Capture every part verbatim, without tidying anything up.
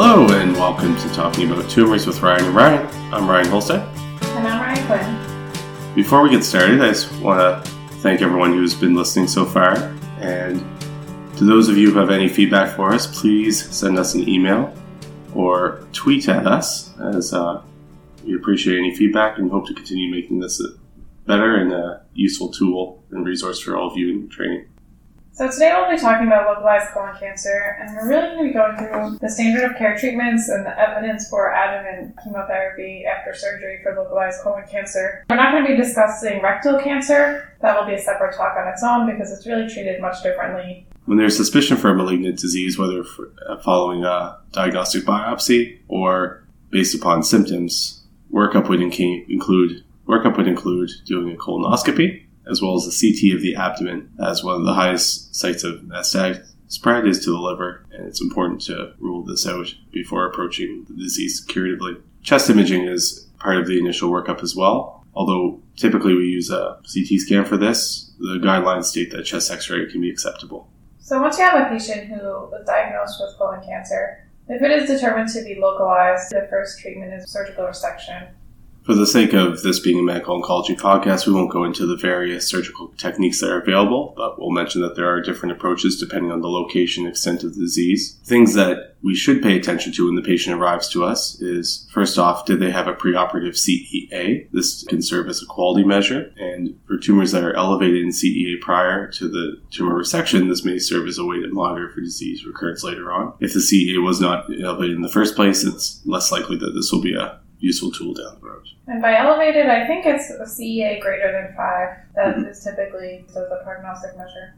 Hello and welcome to Talking About Tumors with Ryan and Ryan. I'm Ryan Holstead. And I'm Ryan Quinn. Before we get started, I just want to thank everyone who's been listening so far. And to those of you who have any feedback for us, please send us an email or tweet at us, as uh, we appreciate any feedback and hope to continue making this a better and a useful tool and resource for all of you in training. So today we'll be talking about localized colon cancer, and we're really going to be going through the standard of care treatments and the evidence for adjuvant chemotherapy after surgery for localized colon cancer. We're not going to be discussing rectal cancer. That will be a separate talk on its own because it's really treated much differently. When there's suspicion for a malignant disease, whether following a diagnostic biopsy or based upon symptoms, workup would include, workup would include doing a colonoscopy, as well as the C T of the abdomen, as one of the highest sites of metastatic spread is to the liver, and it's important to rule this out before approaching the disease curatively. Chest imaging is part of the initial workup as well, although typically we use a C T scan for this. The guidelines state that chest x-ray can be acceptable. So once you have a patient who was diagnosed with colon cancer, if it is determined to be localized, the first treatment is surgical resection. For the sake of this being a medical oncology podcast, we won't go into the various surgical techniques that are available, but we'll mention that there are different approaches depending on the location and extent of the disease. Things that we should pay attention to when the patient arrives to us is, first off, did they have a preoperative C E A? This can serve as a quality measure, and for tumors that are elevated in C E A prior to the tumor resection, this may serve as a weighted monitor for disease recurrence later on. If the C E A was not elevated in the first place, it's less likely that this will be a useful tool down the road. And by elevated, I think it's a C E A greater than five. That mm-hmm. is typically the prognostic measure.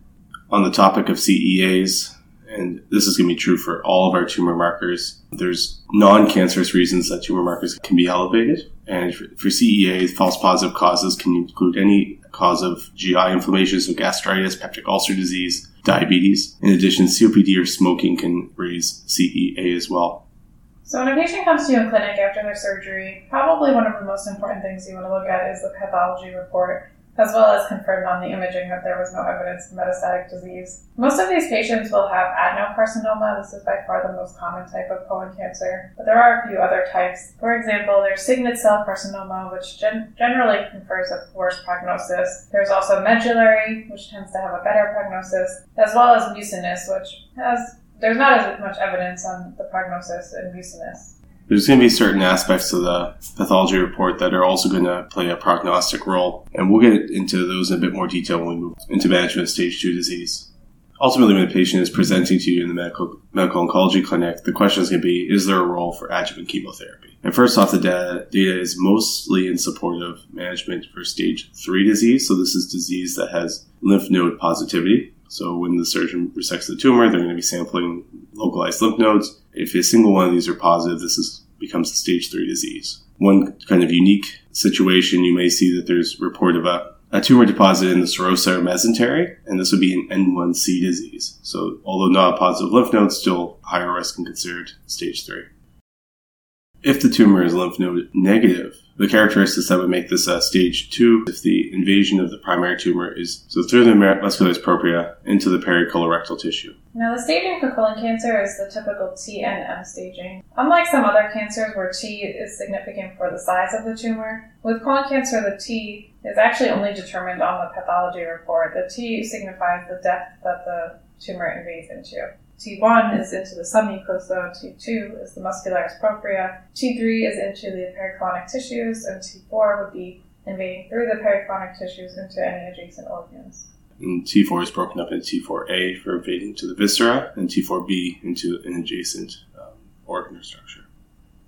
On the topic of C E As, and this is going to be true for all of our tumor markers, there's non-cancerous reasons that tumor markers can be elevated. And for, for C E As, false positive causes can include any cause of G I inflammation, so gastritis, peptic ulcer disease, diabetes. In addition, C O P D or smoking can raise C E A as well. So when a patient comes to you in clinic after their surgery, probably one of the most important things you want to look at is the pathology report, as well as confirm on the imaging that there was no evidence of metastatic disease. Most of these patients will have adenocarcinoma. This is by far the most common type of colon cancer, but there are a few other types. For example, there's signet cell carcinoma, which gen- generally confers a worse prognosis. There's also medullary, which tends to have a better prognosis, as well as mucinous, which has There's not as much evidence on the prognosis in mucinous. There's going to be certain aspects of the pathology report that are also going to play a prognostic role, and we'll get into those in a bit more detail when we move into management of stage two disease. Ultimately, when a patient is presenting to you in the medical, medical oncology clinic, the question is going to be, is there a role for adjuvant chemotherapy? And first off, the data, data is mostly in support of management for stage three disease. So this is disease that has lymph node positivity. So when the surgeon resects the tumor, they're going to be sampling localized lymph nodes. If a single one of these are positive, this is, becomes a stage three disease. One kind of unique situation, you may see that there's report of a, a tumor deposit in the serosa or mesentery, and this would be an N one C disease. So although not a positive lymph node, still higher risk and considered stage three. If the tumor is lymph node negative, the characteristics that would make this a stage two if the invasion of the primary tumor is so through the muscularis propria into the pericolorectal tissue. Now, the staging for colon cancer is the typical T N M staging. Unlike some other cancers where T is significant for the size of the tumor, with colon cancer, the T is actually only determined on the pathology report. The T signifies the depth that the tumor invades into. T one is into the submucosa, T two is the muscularis propria, T three is into the pericolonic tissues, and T four would be invading through the pericolonic tissues into any adjacent organs. And T four is broken up into T four A for invading to the viscera, and T four B into an adjacent um, organ or structure.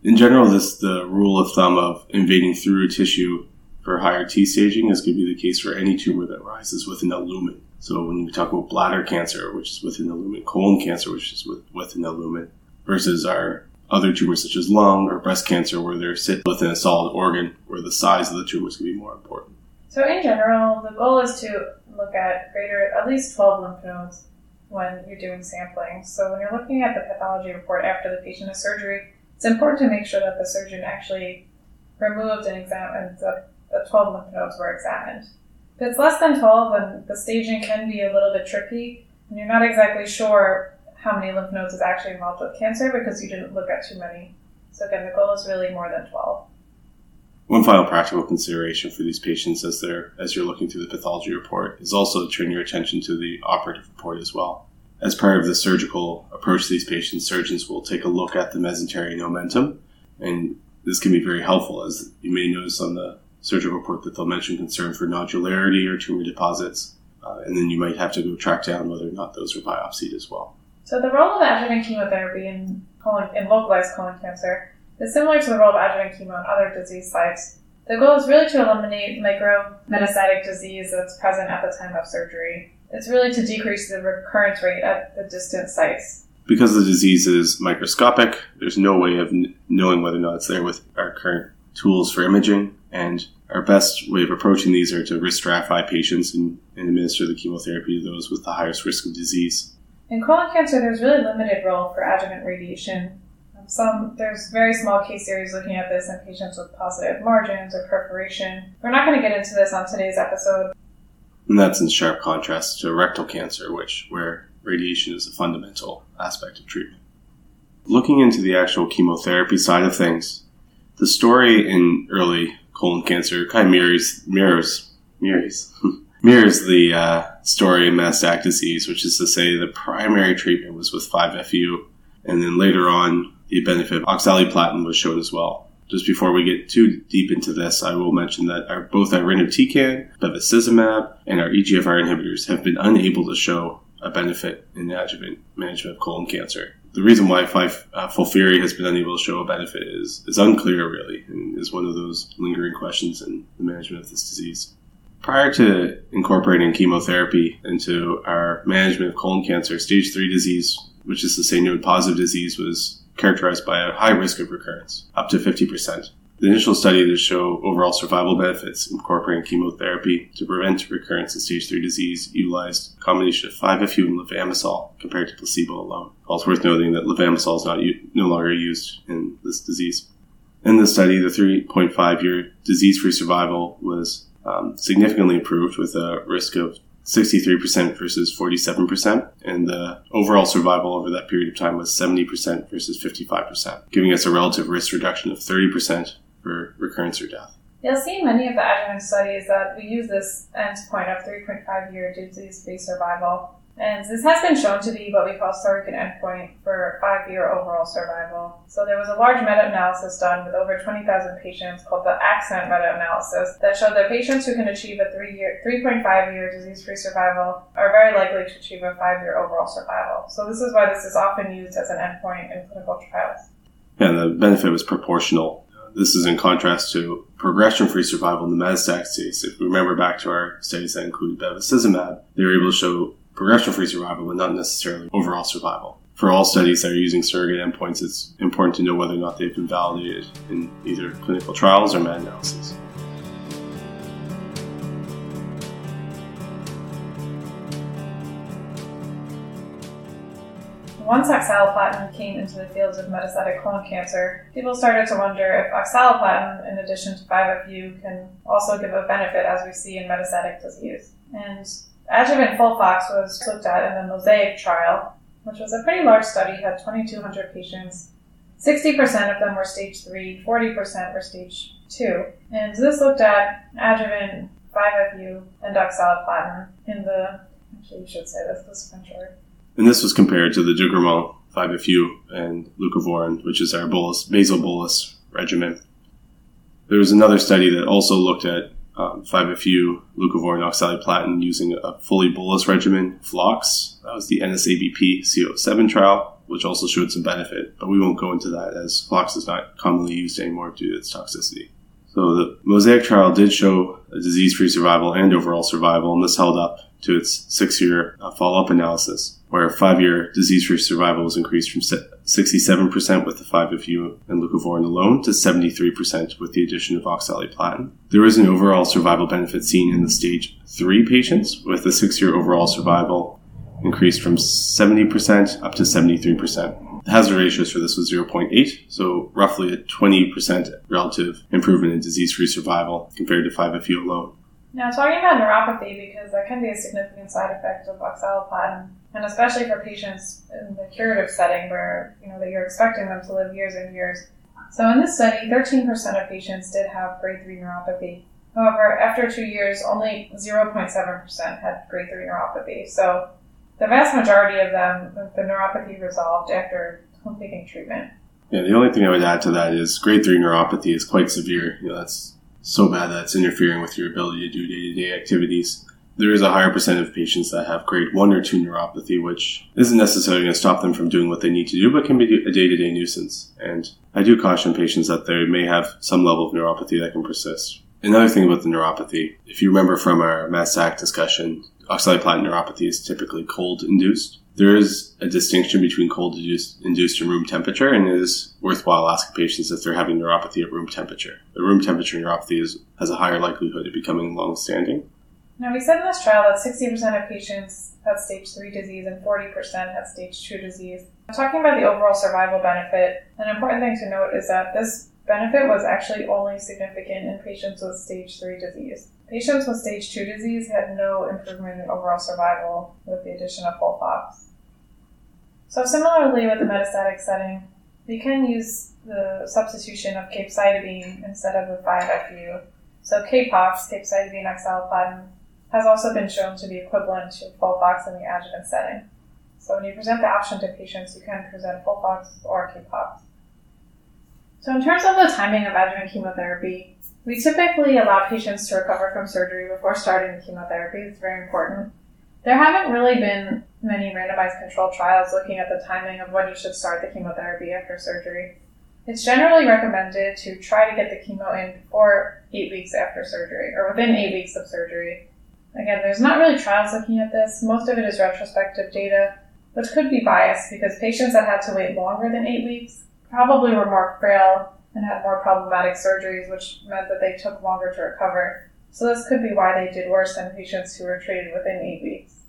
In general, this the rule of thumb of invading through tissue for higher T staging is going to be the case for any tumor that rises within a lumen. So when we talk about bladder cancer, which is within the lumen, colon cancer, which is with, within the lumen, versus our other tumors such as lung or breast cancer, where they're sit within a solid organ, where the size of the tumor is going to be more important. So in general, the goal is to look at greater at least twelve lymph nodes when you're doing sampling. So when you're looking at the pathology report after the patient has surgery, it's important to make sure that the surgeon actually removed and examined the, the twelve lymph nodes were examined. If it's less than twelve, then the staging can be a little bit tricky, and you're not exactly sure how many lymph nodes is actually involved with cancer because you didn't look at too many. So again, the goal is really more than twelve. One final practical consideration for these patients as they're as you're looking through the pathology report is also to turn your attention to the operative report as well. As part of the surgical approach to these patients, surgeons will take a look at the mesenteric omentum, and this can be very helpful, as you may notice on the surgical report that they'll mention concern for nodularity or tumor deposits, uh, and then you might have to go track down whether or not those are biopsied as well. So the role of adjuvant chemotherapy in, colon, in localized colon cancer is similar to the role of adjuvant chemo in other disease sites. The goal is really to eliminate micrometastatic disease that's present at the time of surgery. It's really to decrease the recurrence rate at the distant sites. Because the disease is microscopic, there's no way of n- knowing whether or not it's there with our current tools for imaging, and our best way of approaching these are to risk stratify patients and, and administer the chemotherapy to those with the highest risk of disease. In colon cancer, there's really limited role for adjuvant radiation. Some There's very small case series looking at this in patients with positive margins or perforation. We're not going to get into this on today's episode. And that's in sharp contrast to rectal cancer, which where radiation is a fundamental aspect of treatment. Looking into the actual chemotherapy side of things, the story in early colon cancer kind of mirrors mirrors mirrors mirrors the uh, story in metastatic disease, which is to say the primary treatment was with five F U, and then later on the benefit of oxaliplatin was shown as well. Just before we get too deep into this, I will mention that our, both irinotecan, bevacizumab, and our E G F R inhibitors have been unable to show a benefit in the adjuvant management of colon cancer. The reason why five F U has been unable to show a benefit is, is unclear, really, and is one of those lingering questions in the management of this disease. Prior to incorporating chemotherapy into our management of colon cancer, stage three disease, which is to say node-positive disease, was characterized by a high risk of recurrence, up to fifty percent. The initial study to show overall survival benefits incorporating chemotherapy to prevent recurrence in stage three disease utilized a combination of five F U and levamisol compared to placebo alone. Also worth noting that levamisol is not u- no longer used in this disease. In this study, the three point five year disease-free survival was um, significantly improved with a risk of sixty-three percent versus forty-seven percent, and the overall survival over that period of time was seventy percent versus fifty-five percent, giving us a relative risk reduction of thirty percent for recurrence or death. You'll see in many of the adjuvant studies that we use this endpoint of three point five year disease-free survival, and this has been shown to be what we call surrogate endpoint for five year overall survival. So there was a large meta-analysis done with over twenty thousand patients called the ACCENT meta-analysis that showed that patients who can achieve a three year, three point five year disease-free survival are very likely to achieve a five year overall survival. So this is why this is often used as an endpoint in clinical trials. And the benefit was proportional. This is in contrast to progression-free survival in the metastatic states. If we remember back to our studies that include bevacizumab, they were able to show progression-free survival, but not necessarily overall survival. For all studies that are using surrogate endpoints, it's important to know whether or not they've been validated in either clinical trials or meta-analyses. Once oxaliplatin came into the field of metastatic colon cancer, people started to wonder if oxaliplatin, in addition to five F U, can also give a benefit as we see in metastatic disease. And adjuvant FOLFOX was looked at in the MOSAIC trial, which was a pretty large study, had twenty-two hundred patients. sixty percent of them were stage three, forty percent were stage two. And this looked at adjuvant five F U and oxaliplatin in the, actually you should say this, this French word. And this was compared to the Dugremont five F U and leucovorin, which is our bolus, basal bolus regimen. There was another study that also looked at Um, five F U, leucovorin, oxaliplatin using a fully bolus regimen, FLOX. That was the N S A B P C O seven trial, which also showed some benefit, but we won't go into that as FLOX is not commonly used anymore due to its toxicity. So the MOSAIC trial did show a disease-free survival and overall survival, and this held up to its six year uh, follow-up analysis, where five year disease-free survival was increased from sixty-seven percent with the five F U and leucovorin alone to seventy-three percent with the addition of oxaliplatin. There is an overall survival benefit seen in the stage three patients, with the six year overall survival increased from seventy percent up to seventy-three percent. The hazard ratios for this was zero point eight, so roughly a twenty percent relative improvement in disease-free survival compared to five F U alone. Now, talking about neuropathy, because that can be a significant side effect of oxaliplatin, and especially for patients in the curative setting where, you know, that you're expecting them to live years and years. So in this study, thirteen percent of patients did have grade three neuropathy. However, after two years, only zero point seven percent had grade three neuropathy. So the vast majority of them, the neuropathy resolved after completing treatment. Yeah, the only thing I would add to that is grade three neuropathy is quite severe. You know, that's so bad that it's interfering with your ability to do day-to-day activities. There is a higher percent of patients that have grade one or two neuropathy, which isn't necessarily going to stop them from doing what they need to do, but can be a day-to-day nuisance. And I do caution patients that they may have some level of neuropathy that can persist. Another thing about the neuropathy, if you remember from our MSAC discussion, oxaliplatin neuropathy is typically cold-induced. There is a distinction between cold-induced and room temperature, and it is worthwhile asking patients if they're having neuropathy at room temperature. The room temperature neuropathy is, has a higher likelihood of becoming long-standing. Now, we said in this trial that sixty percent of patients had stage three disease and forty percent had stage two disease. Talking about the overall survival benefit, an important thing to note is that this benefit was actually only significant in patients with stage three disease. Patients with stage two disease had no improvement in overall survival with the addition of FOLFOX. So similarly with the metastatic setting, we can use the substitution of capecitabine instead of the five F U. So CAPOX, capecitabine oxaliplatin, has also been shown to be equivalent to FOLFOX in the adjuvant setting. So when you present the option to patients, you can present FOLFOX or CAPOX. So in terms of the timing of adjuvant chemotherapy, we typically allow patients to recover from surgery before starting the chemotherapy. It's very important. There haven't really been many randomized controlled trials looking at the timing of when you should start the chemotherapy after surgery. It's generally recommended to try to get the chemo in before eight weeks after surgery, or within eight weeks of surgery. Again, there's not really trials looking at this. Most of it is retrospective data, which could be biased because patients that had to wait longer than eight weeks probably were more frail and had more problematic surgeries, which meant that they took longer to recover. So this could be why they did worse than patients who were treated within eight weeks.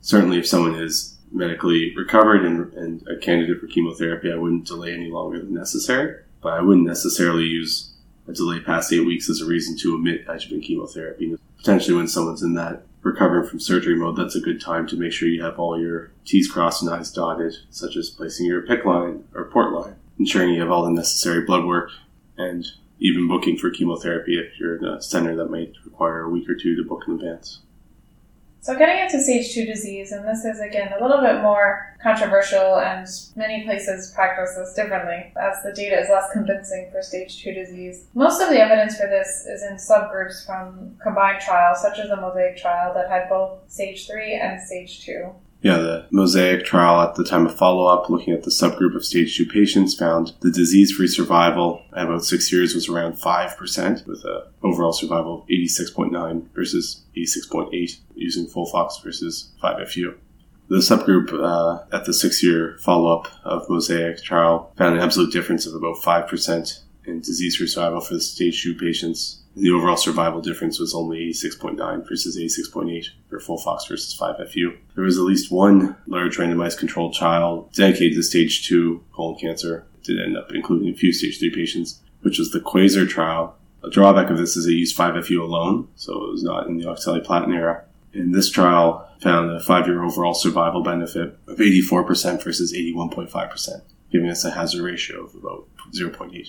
Certainly if someone is medically recovered and, and a candidate for chemotherapy, I wouldn't delay any longer than necessary, but I wouldn't necessarily use a delay past eight weeks as a reason to omit adjuvant chemotherapy. Potentially when someone's in that recovering from surgery mode, that's a good time to make sure you have all your T's crossed and I's dotted, such as placing your P I C C line or port line, ensuring you have all the necessary blood work, and even booking for chemotherapy if you're in a center that might require a week or two to book in advance. So getting into stage two disease, and this is again a little bit more controversial and many places practice this differently as the data is less convincing for stage two disease. Most of the evidence for this is in subgroups from combined trials such as the MOSAIC trial that had both stage three and stage two. Yeah, the MOSAIC trial at the time of follow-up, looking at the subgroup of stage two patients, found the disease-free survival at about six years was around five percent, with an overall survival of eighty-six point nine versus eighty-six point eight, using FOLFOX versus five F U. The subgroup uh, at the six-year follow-up of MOSAIC trial found an absolute difference of about five percent in disease-free survival for the stage two patients. And the overall survival difference was only eighty-six point nine versus eighty-six point eight for FOLFOX versus five F U. There was at least one large randomized controlled trial dedicated to stage two colon cancer. It did end up including a few stage three patients, which was the QUASAR trial. A drawback of this is they used five F U alone, so it was not in the oxaliplatin era. And this trial found a five-year overall survival benefit of eighty-four percent versus eighty-one point five percent, giving us a hazard ratio of about zero point eight.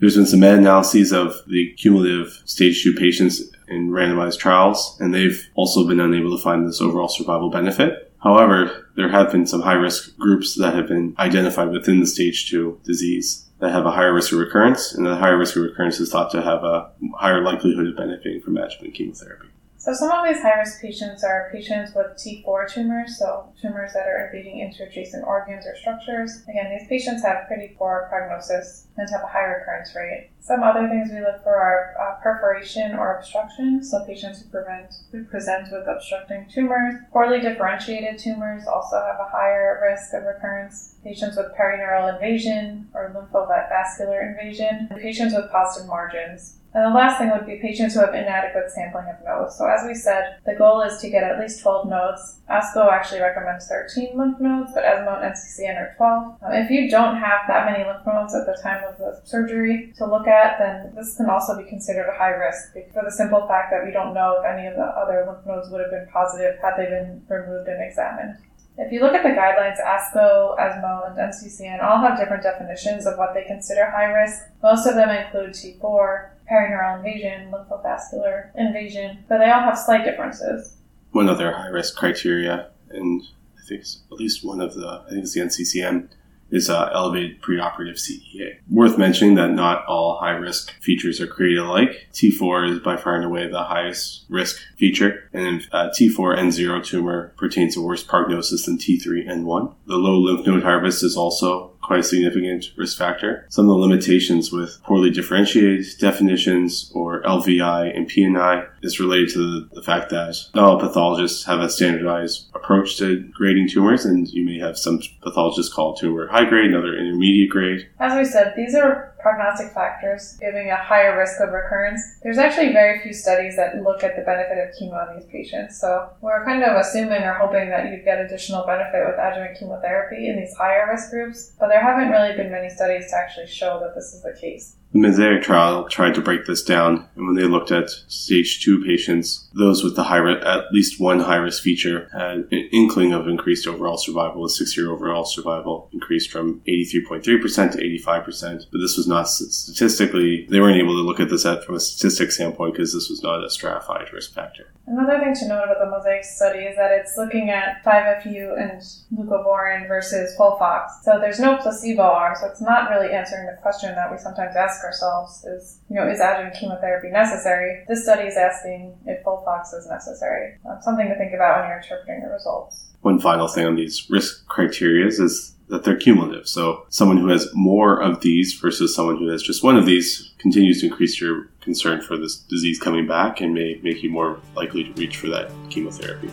There's been some meta-analyses of the cumulative stage two patients in randomized trials, and they've also been unable to find this overall survival benefit. However, there have been some high-risk groups that have been identified within the stage two disease that have a higher risk of recurrence, and the higher risk of recurrence is thought to have a higher likelihood of benefiting from adjuvant chemotherapy. So some of these high-risk patients are patients with T four tumors, so tumors that are invading into adjacent organs or structures. Again, these patients have pretty poor prognosis and have a high recurrence rate. Some other things we look for are uh, perforation or obstruction, so patients who, prevent, who present with obstructing tumors. Poorly differentiated tumors also have a higher risk of recurrence. Patients with perineural invasion or lymphovascular invasion, and patients with positive margins. And the last thing would be patients who have inadequate sampling of nodes. So as we said, the goal is to get at least twelve nodes. ASCO actually recommends thirteen lymph nodes, but ESMO and N C C N are twelve. Um, if you don't have that many lymph nodes at the time of the surgery to look at, then this can also be considered a high risk for the simple fact that we don't know if any of the other lymph nodes would have been positive had they been removed and examined. If you look at the guidelines, ASCO, ESMO, and N C C N all have different definitions of what they consider high risk. Most of them include T four, perineural invasion, lymphovascular invasion, but they all have slight differences. One other high risk criteria, and I think it's at least one of the, I think it's the N C C N, is uh, elevated preoperative C E A. Worth mentioning that not all high risk features are created alike. T four is by far and away the highest risk feature, and uh, T four N zero tumor pertains to worse prognosis than T three N one. The low lymph node harvest is also quite a significant risk factor. Some of the limitations with poorly differentiated definitions or L V I and P N I is related to the fact that not all pathologists have a standardized approach to grading tumors, and you may have some pathologists call tumor high grade, another intermediate grade. As we said, these are prognostic factors giving a higher risk of recurrence. There's actually very few studies that look at the benefit of chemo in these patients, so we're kind of assuming or hoping that you'd get additional benefit with adjuvant chemotherapy in these higher risk groups, but there haven't really been many studies to actually show that this is the case. The MOSAIC trial tried to break this down, and when they looked at stage two patients, those with the high risk, at least one high-risk feature had an inkling of increased overall survival, a six-year overall survival increased from eighty-three point three percent to eighty-five percent, but this was not statistically, they weren't able to look at this at, from a statistic standpoint because this was not a stratified risk factor. Another thing to note about the MOSAIC study is that it's looking at five F U and leucovorin versus FOLFOX, so there's no placebo arm, so it's not really answering the question that we sometimes ask ourselves is, you know, is adjuvant chemotherapy necessary? This study is asking if FOLFOX is necessary. Um, something to think about when you're interpreting the results. One final thing on these risk criteria is that they're cumulative. So someone who has more of these versus someone who has just one of these continues to increase your concern for this disease coming back and may make you more likely to reach for that chemotherapy.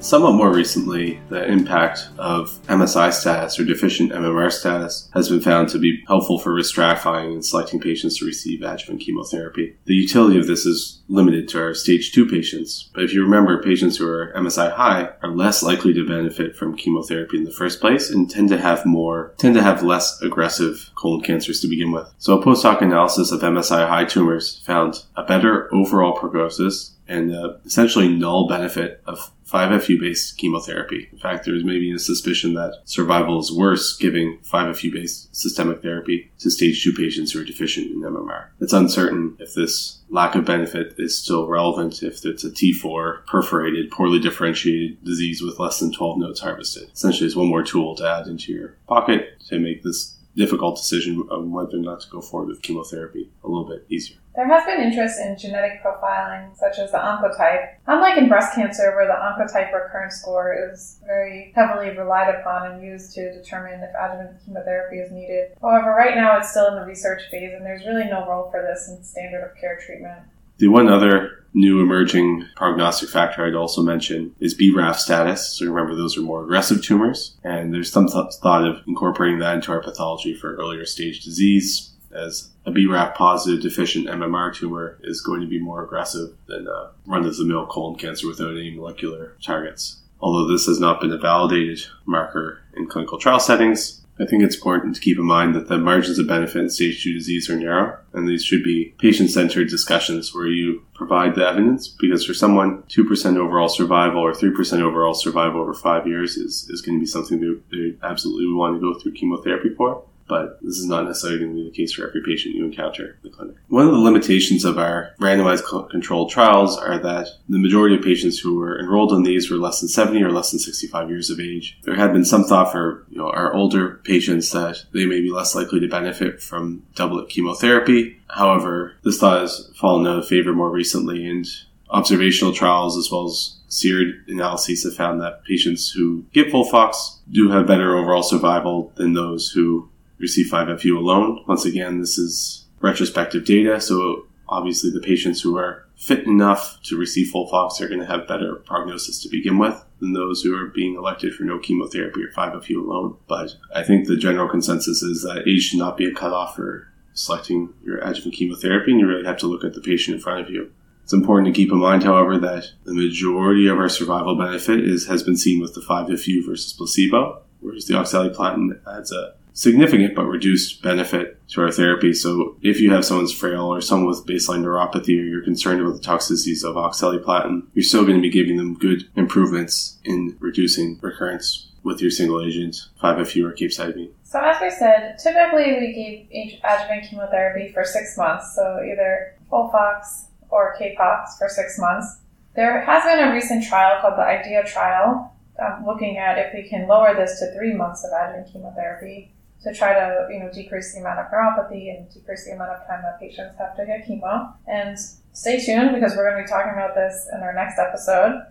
Somewhat more recently, the impact of M S I status or deficient M M R status has been found to be helpful for risk stratifying and selecting patients to receive adjuvant chemotherapy. The utility of this is limited to our stage two patients, but if you remember, patients who are M S I high are less likely to benefit from chemotherapy in the first place and tend to have more, tend to have less aggressive colon cancers to begin with. So a post-hoc analysis of M S I high tumors found a better overall prognosis and uh, essentially null benefit of five F U-based chemotherapy. In fact, there's maybe a suspicion that survival is worse giving five F U-based systemic therapy to stage two patients who are deficient in M M R. It's uncertain if this lack of benefit is still relevant if it's a T four perforated, poorly differentiated disease with less than twelve nodes harvested. Essentially, it's one more tool to add into your pocket to make this difficult decision of whether or not to go forward with chemotherapy a little bit easier. There has been interest in genetic profiling, such as the Oncotype. Unlike in breast cancer, where the Oncotype recurrence score is very heavily relied upon and used to determine if adjuvant chemotherapy is needed. However, right now it's still in the research phase, and there's really no role for this in standard of care treatment. The one other new emerging prognostic factor I'd also mention is B RAF status. So remember, those are more aggressive tumors, and there's some th- thought of incorporating that into our pathology for earlier stage disease, as a B RAF positive deficient M M R tumor is going to be more aggressive than a run-of-the-mill colon cancer without any molecular targets. Although this has not been a validated marker in clinical trial settings, I think it's important to keep in mind that the margins of benefit in stage two disease are narrow, and these should be patient-centered discussions where you provide the evidence, because for someone, two percent overall survival or three percent overall survival over five years is, is going to be something that they absolutely want to go through chemotherapy for. But this is not necessarily going to be the case for every patient you encounter in the clinic. One of the limitations of our randomized controlled trials are that the majority of patients who were enrolled in these were less than seventy or less than sixty-five years of age. There had been some thought for, you know, our older patients that they may be less likely to benefit from doublet chemotherapy. However, this thought has fallen out of favor more recently, and observational trials as well as SEER analyses have found that patients who get FOLFOX do have better overall survival than those who receive five F U alone. Once again, this is retrospective data, so obviously the patients who are fit enough to receive FOLFOX are going to have better prognosis to begin with than those who are being elected for no chemotherapy or five F U alone. But I think the general consensus is that age should not be a cutoff for selecting your adjuvant chemotherapy, and you really have to look at the patient in front of you. It's important to keep in mind, however, that the majority of our survival benefit is has been seen with the five F U versus placebo, whereas the oxaliplatin adds a significant but reduced benefit to our therapy. So if you have someone's frail or someone with baseline neuropathy, or you're concerned about the toxicities of oxaliplatin, you're still going to be giving them good improvements in reducing recurrence with your single agent, five F U or capecitabine. So as we said, typically we give each adjuvant chemotherapy for six months, so either FOLFOX or CAPOX for six months. There has been a recent trial called the IDEA trial, um, looking at if we can lower this to three months of adjuvant chemotherapy to try to, you know, decrease the amount of neuropathy and decrease the amount of time that patients have to get chemo. And stay tuned, because we're going to be talking about this in our next episode,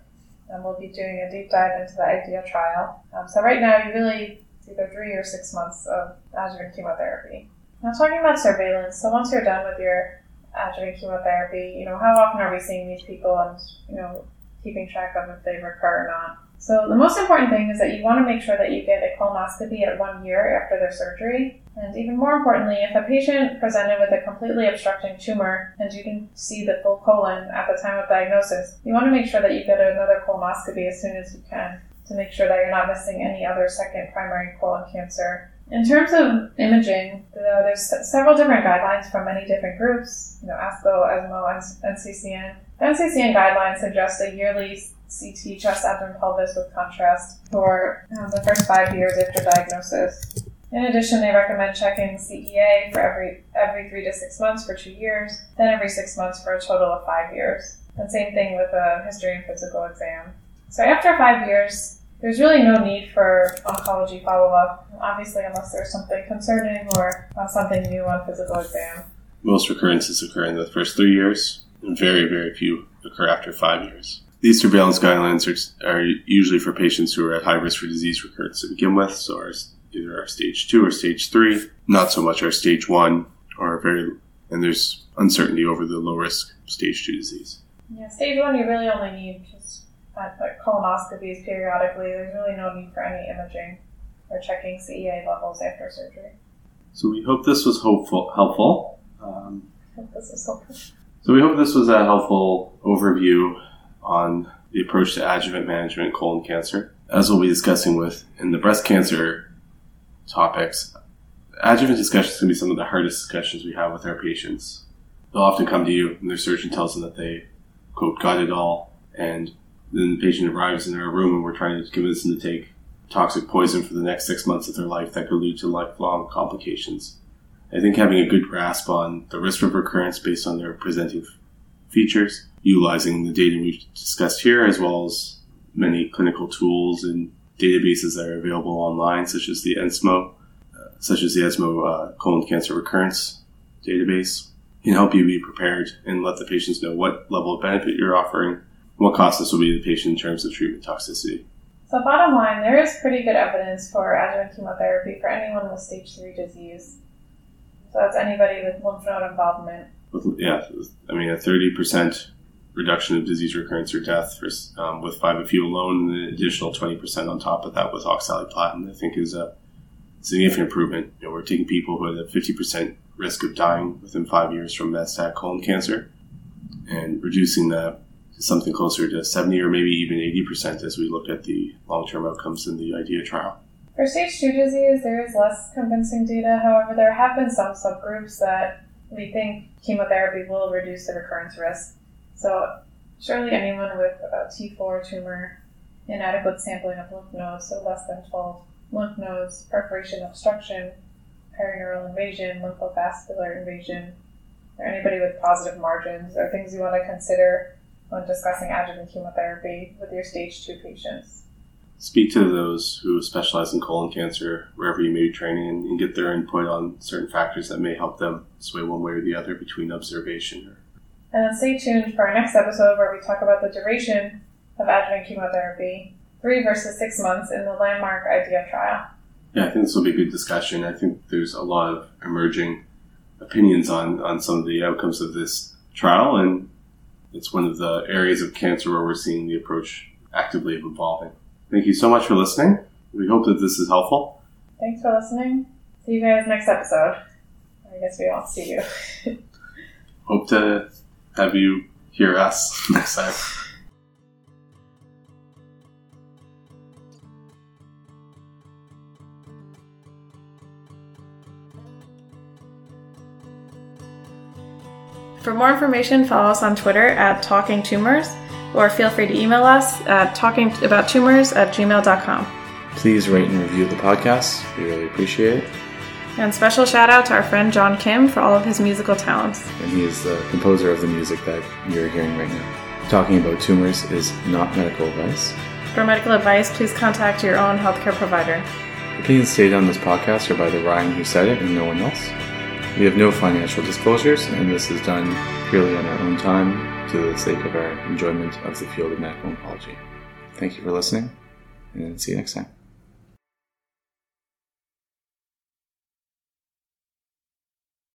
and we'll be doing a deep dive into the IDEA trial. Um, so right now, you really it's either three or six months of adjuvant chemotherapy. Now, talking about surveillance, so once you're done with your adjuvant chemotherapy, you know, how often are we seeing these people and, you know, keeping track of if they recur or not? So the most important thing is that you want to make sure that you get a colonoscopy at one year after their surgery. And even more importantly, if a patient presented with a completely obstructing tumor and you can see the full colon at the time of diagnosis, you want to make sure that you get another colonoscopy as soon as you can to make sure that you're not missing any other second primary colon cancer. In terms of imaging, you know, there's several different guidelines from many different groups, you know, ASCO, ESMO, N C C N. The N C C N guidelines suggest a yearly C T chest, abdomen, pelvis with contrast for um, the first five years after diagnosis. In addition, they recommend checking C E A for every every three to six months for two years, then every six months for a total of five years. And same thing with a history and physical exam. So after five years, there's really no need for oncology follow-up, obviously, unless there's something concerning or something new on physical exam. Most recurrences occur in the first three years, and very, very few occur after five years. These surveillance guidelines are, are usually for patients who are at high risk for disease recurrence to begin with, so our, either our stage two or stage three, not so much our stage one, or very, and there's uncertainty over the low risk stage two disease. Yeah, stage one you really only need just uh, like colonoscopies periodically. There's really no need for any imaging or checking C E A levels after surgery. So we hope this was hopeful, helpful. Um, I hope this was helpful. So we hope this was a helpful overview on the approach to adjuvant management colon cancer. As we'll be discussing with in the breast cancer topics, adjuvant discussions can be some of the hardest discussions we have with our patients. They'll often come to you and their surgeon tells them that they, quote, got it all, and then the patient arrives in our room and we're trying to convince them to take toxic poison for the next six months of their life that could lead to lifelong complications. I think having a good grasp on the risk of recurrence based on their presenting features, utilizing the data we've discussed here, as well as many clinical tools and databases that are available online, such as the ESMO, uh, such as the ESMO uh, colon cancer recurrence database, can help you be prepared and let the patients know what level of benefit you're offering and what cost this will be to the patient in terms of treatment toxicity. So bottom line, there is pretty good evidence for adjuvant chemotherapy for anyone with stage three disease. So that's anybody with lymph node involvement. With, yeah, I mean, a thirty percent reduction of disease recurrence or death for, um, with five F U alone, and an additional twenty percent on top of that with oxaliplatin, I think is a significant improvement. You know, we're taking people who have a fifty percent risk of dying within five years from metastatic colon cancer and reducing that to something closer to seventy or maybe even eighty percent as we look at the long-term outcomes in the IDEA trial. For stage two disease, there is less convincing data. However, there have been some subgroups that we think chemotherapy will reduce the recurrence risk. So surely anyone with a T four tumor, inadequate sampling of lymph nodes, so less than twelve lymph nodes, perforation, obstruction, perineural invasion, lymphovascular invasion, or anybody with positive margins are things you want to consider when discussing adjuvant chemotherapy with your stage two patients. Speak to those who specialize in colon cancer, wherever you may be training, and get their input on certain factors that may help them sway one way or the other between observation or And then stay tuned for our next episode where we talk about the duration of adjuvant chemotherapy, three versus six months in the landmark IDEA trial. Yeah, I think this will be a good discussion. I think there's a lot of emerging opinions on, on some of the outcomes of this trial, and it's one of the areas of cancer where we're seeing the approach actively evolving. Thank you so much for listening. We hope that this is helpful. Thanks for listening. See you guys next episode. I guess we all see you. Hope to have you hear us next time. For more information, follow us on Twitter at Talking Tumors, or feel free to email us at talkingabouttumors at gmail dot com. Please rate and review the podcast. We really appreciate it. And special shout out to our friend John Kim for all of his musical talents. And he is the composer of the music that you're hearing right now. Talking About Tumors is not medical advice. For medical advice, please contact your own healthcare provider. Opinions stated on this podcast are by the Ryan who said it and no one else. We have no financial disclosures, and this is done purely on our own time to the sake of our enjoyment of the field of medical oncology. Thank you for listening, and see you next time.